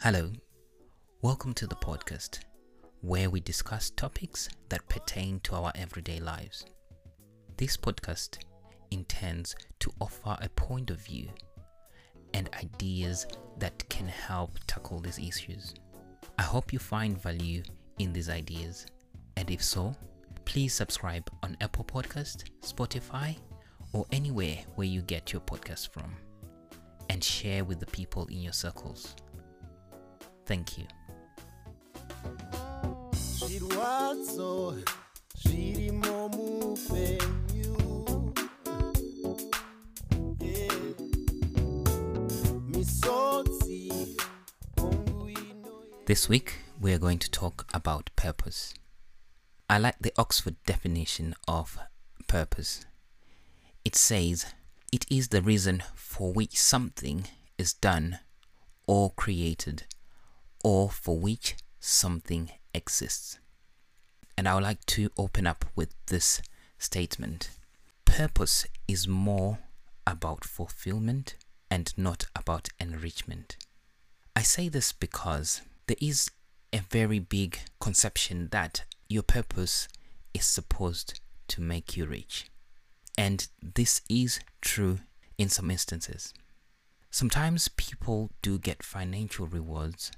Hello, welcome to the podcast where we discuss topics that pertain to our everyday lives. This podcast intends to offer a point of view and ideas that can help tackle these issues. I hope you find value in these ideas, and if so, please subscribe on Apple Podcast, Spotify, or anywhere where you get your podcast from, and share with the people in your circles. Thank you. This week, we are going to talk about purpose. I like the Oxford definition of purpose. It says, it is the reason for which something is done or created, or for which something exists. And I would like to open up with this statement. Purpose is more about fulfillment and not about enrichment. I say this because there is a very big conception that your purpose is supposed to make you rich. And this is true in some instances. Sometimes people do get financial rewards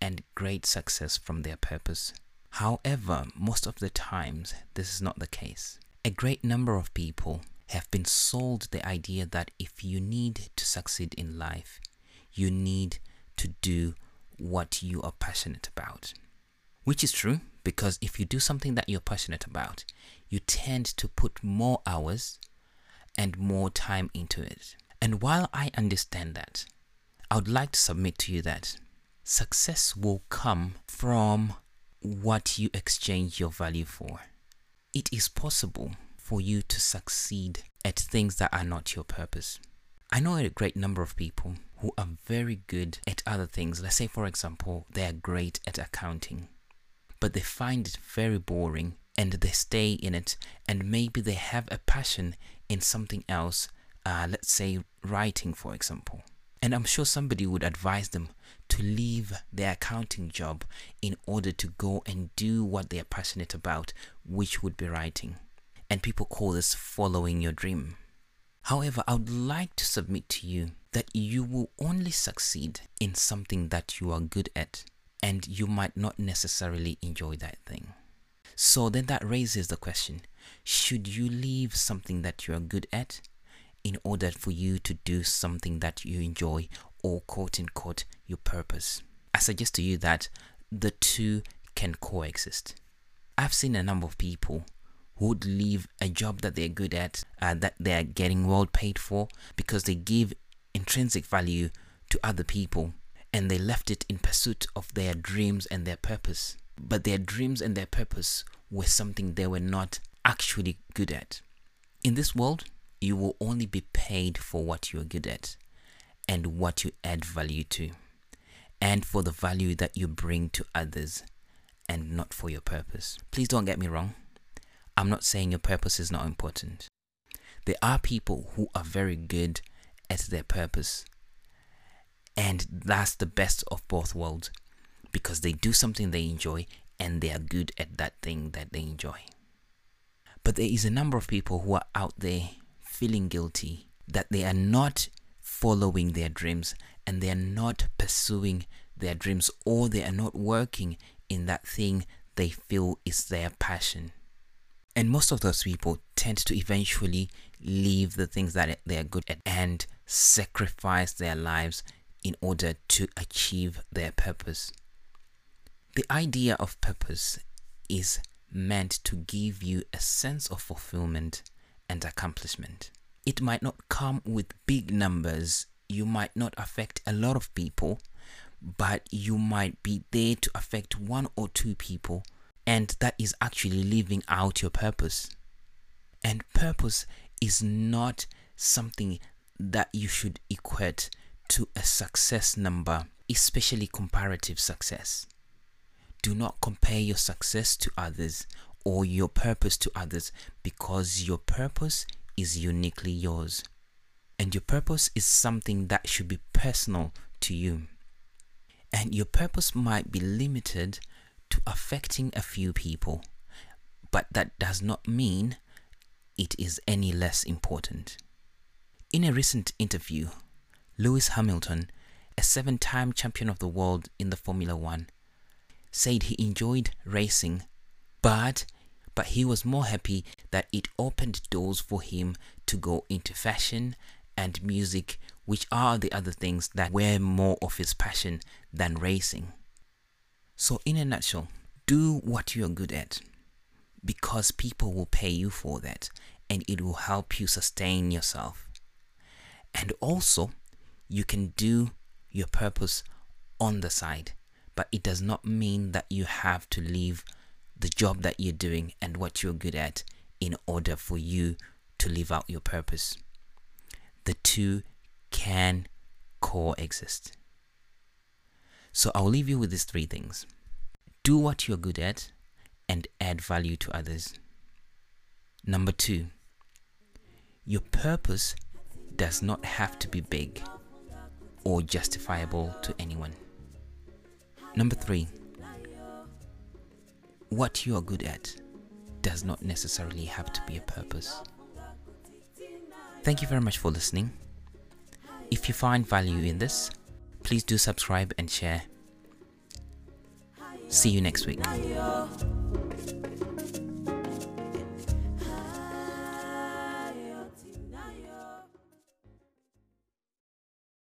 and great success from their purpose. However, most of the times, this is not the case. A great number of people have been sold the idea that if you need to succeed in life, you need to do what you are passionate about. Which is true, because if you do something that you're passionate about, you tend to put more hours and more time into it. And while I understand that, I would like to submit to you that success will come from what you exchange your value for. It is possible for you to succeed at things that are not your purpose. I know a great number of people who are very good at other things. Let's say, for example, they are great at accounting, but they find it very boring and they stay in it, and maybe they have a passion in something else, let's say writing, for example. And I'm sure somebody would advise them to leave their accounting job in order to go and do what they are passionate about, which would be writing. And people call this following your dream. However, I would like to submit to you that you will only succeed in something that you are good at, and you might not necessarily enjoy that thing. So then that raises the question, should you leave something that you are good at in order for you to do something that you enjoy, or quote-unquote your purpose? I suggest to you that the two can coexist. I've seen a number of people would leave a job that they're good at, that they're getting well paid for, because they give intrinsic value to other people, and they left it in pursuit of their dreams and their purpose. But their dreams and their purpose were something they were not actually good at. In this world, you will only be paid for what you're good at and what you add value to, and for the value that you bring to others, and not for your purpose. Please don't get me wrong. I'm not saying your purpose is not important. There are people who are very good at their purpose, and that's the best of both worlds, because they do something they enjoy and they are good at that thing that they enjoy. But there is a number of people who are out there feeling guilty that they are not following their dreams, and they are not pursuing their dreams, or they are not working in that thing they feel is their passion. And most of those people tend to eventually leave the things that they are good at and sacrifice their lives in order to achieve their purpose. The idea of purpose is meant to give you a sense of fulfillment and accomplishment. It might not come with big numbers, you might not affect a lot of people, but you might be there to affect one or two people. And that is actually living out your purpose. And purpose is not something that you should equate to a success number, especially comparative success. Do not compare your success to others or your purpose to others, because your purpose is uniquely yours. and your purpose is something that should be personal to you. And your purpose might be limited to affecting a few people, but that does not mean it is any less important. In a recent interview, Lewis Hamilton, a seven-time champion of the world in the Formula One, said he enjoyed racing, but he was more happy that it opened doors for him to go into fashion and music, which are the other things that were more of his passion than racing. So in a nutshell, do what you're good at, because people will pay you for that and it will help you sustain yourself. And also, you can do your purpose on the side, but it does not mean that you have to leave the job that you're doing and what you're good at in order for you to live out your purpose. The two can coexist. So I'll leave you with these three things. Do what you're good at and add value to others. Number two, your purpose does not have to be big or justifiable to anyone. Number three, what you are good at does not necessarily have to be a purpose. Thank you very much for listening. If you find value in this, please do subscribe and share. See you next week.